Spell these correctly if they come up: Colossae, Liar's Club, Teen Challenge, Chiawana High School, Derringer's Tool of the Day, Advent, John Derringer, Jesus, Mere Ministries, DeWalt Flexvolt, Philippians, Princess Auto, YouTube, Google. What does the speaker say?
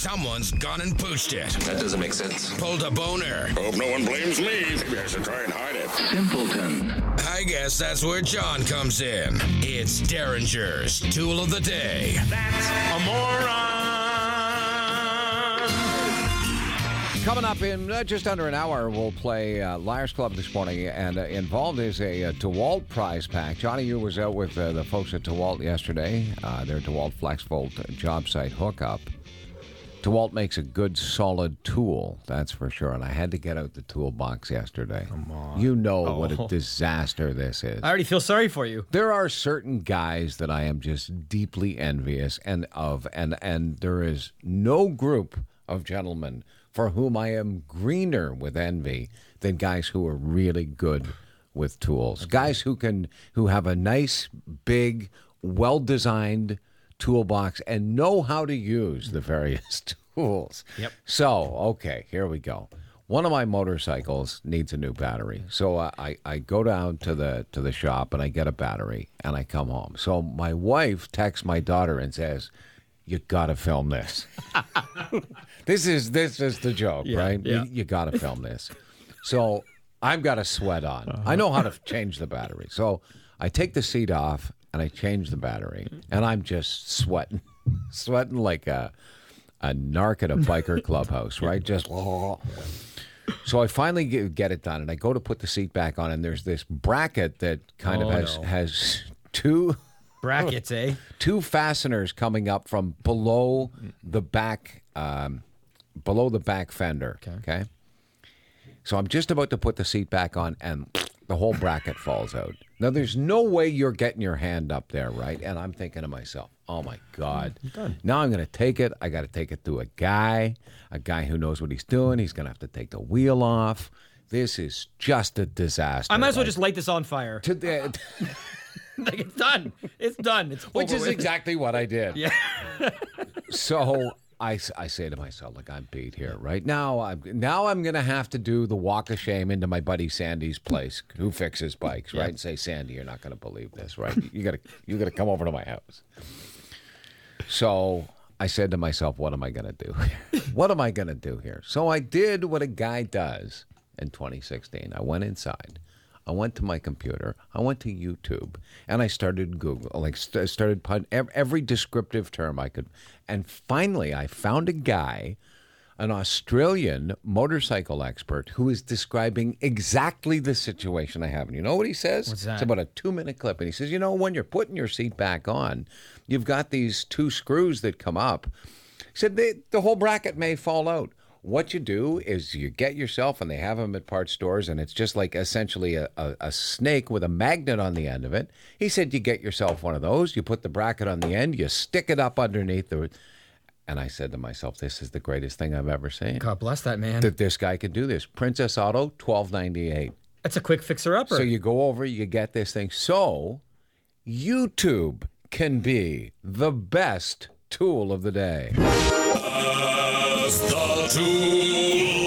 someone's gone and pushed it. That doesn't make sense. Pulled a boner. Hope no one blames me. Maybe I should try and hide it. Simpleton. I guess that's where John comes in. It's Derringer's Tool of the Day. That's a moron. Coming up in just under an hour, we'll play Liar's Club this morning, and involved is a DeWalt prize pack. Johnny, you was out with the folks at DeWalt yesterday, their DeWalt Flexvolt job site hookup. DeWalt makes a good, solid tool, that's for sure. And I had to get out the toolbox yesterday. Come on. You know what a disaster this is. I already feel sorry for you. There are certain guys that I am just deeply envious and there is no group of gentlemen for whom I am greener with envy than guys who are really good with tools. Okay. Guys who have a nice, big, well-designed toolbox and know how to use the various tools. Yep. So, okay, here we go. One of my motorcycles needs a new battery. So I go down to the shop and I get a battery and I come home. So my wife texts my daughter and says, "You got to film this." This is the joke, right? Yeah. You got to film this. So I've got a sweat on. Uh-huh. I know how to change the battery. So I take the seat off and I changed the battery, and I'm just sweating like a narc at a biker clubhouse, right? Just, oh. So I finally get it done, and I go to put the seat back on, and there's this bracket that kind of has two brackets, two fasteners coming up from below the back fender. Okay. So I'm just about to put the seat back on, and the whole bracket falls out. Now, there's no way you're getting your hand up there, right? And I'm thinking to myself, oh, my God. Now I'm going to take it. I got to take it to a guy who knows what he's doing. He's going to have to take the wheel off. This is just a disaster. I might as well just light this on fire. Like, it's done. It's done. It's over. Which is exactly what I did. Yeah. So I say to myself, like, I'm beat here, right? Now I'm going to have to do the walk of shame into my buddy Sandy's place, who fixes bikes, right? And say, "Sandy, you're not going to believe this, right? You got to come over to my house." So I said to myself, what am I going to do here? What am I going to do here? So I did what a guy does in 2016. I went inside. I went to my computer. I went to YouTube, and I started Google. Started every descriptive term I could, and finally, I found a guy, an Australian motorcycle expert, who is describing exactly the situation I have. And you know what he says? What's that? It's about a 2-minute clip, and he says, "You know, when you're putting your seat back on, you've got these two screws that come up." He said the whole bracket may fall out. What you do is you get yourself, and they have them at parts stores, and it's just like essentially a snake with a magnet on the end of it. He said you get yourself one of those, you put the bracket on the end, you stick it up underneath the... And I said to myself, this is the greatest thing I've ever seen. God bless that man. That this guy could do this. Princess Auto, $12.98. That's a quick fixer-upper. So you go over, you get this thing. So YouTube can be the best tool of the day. The tool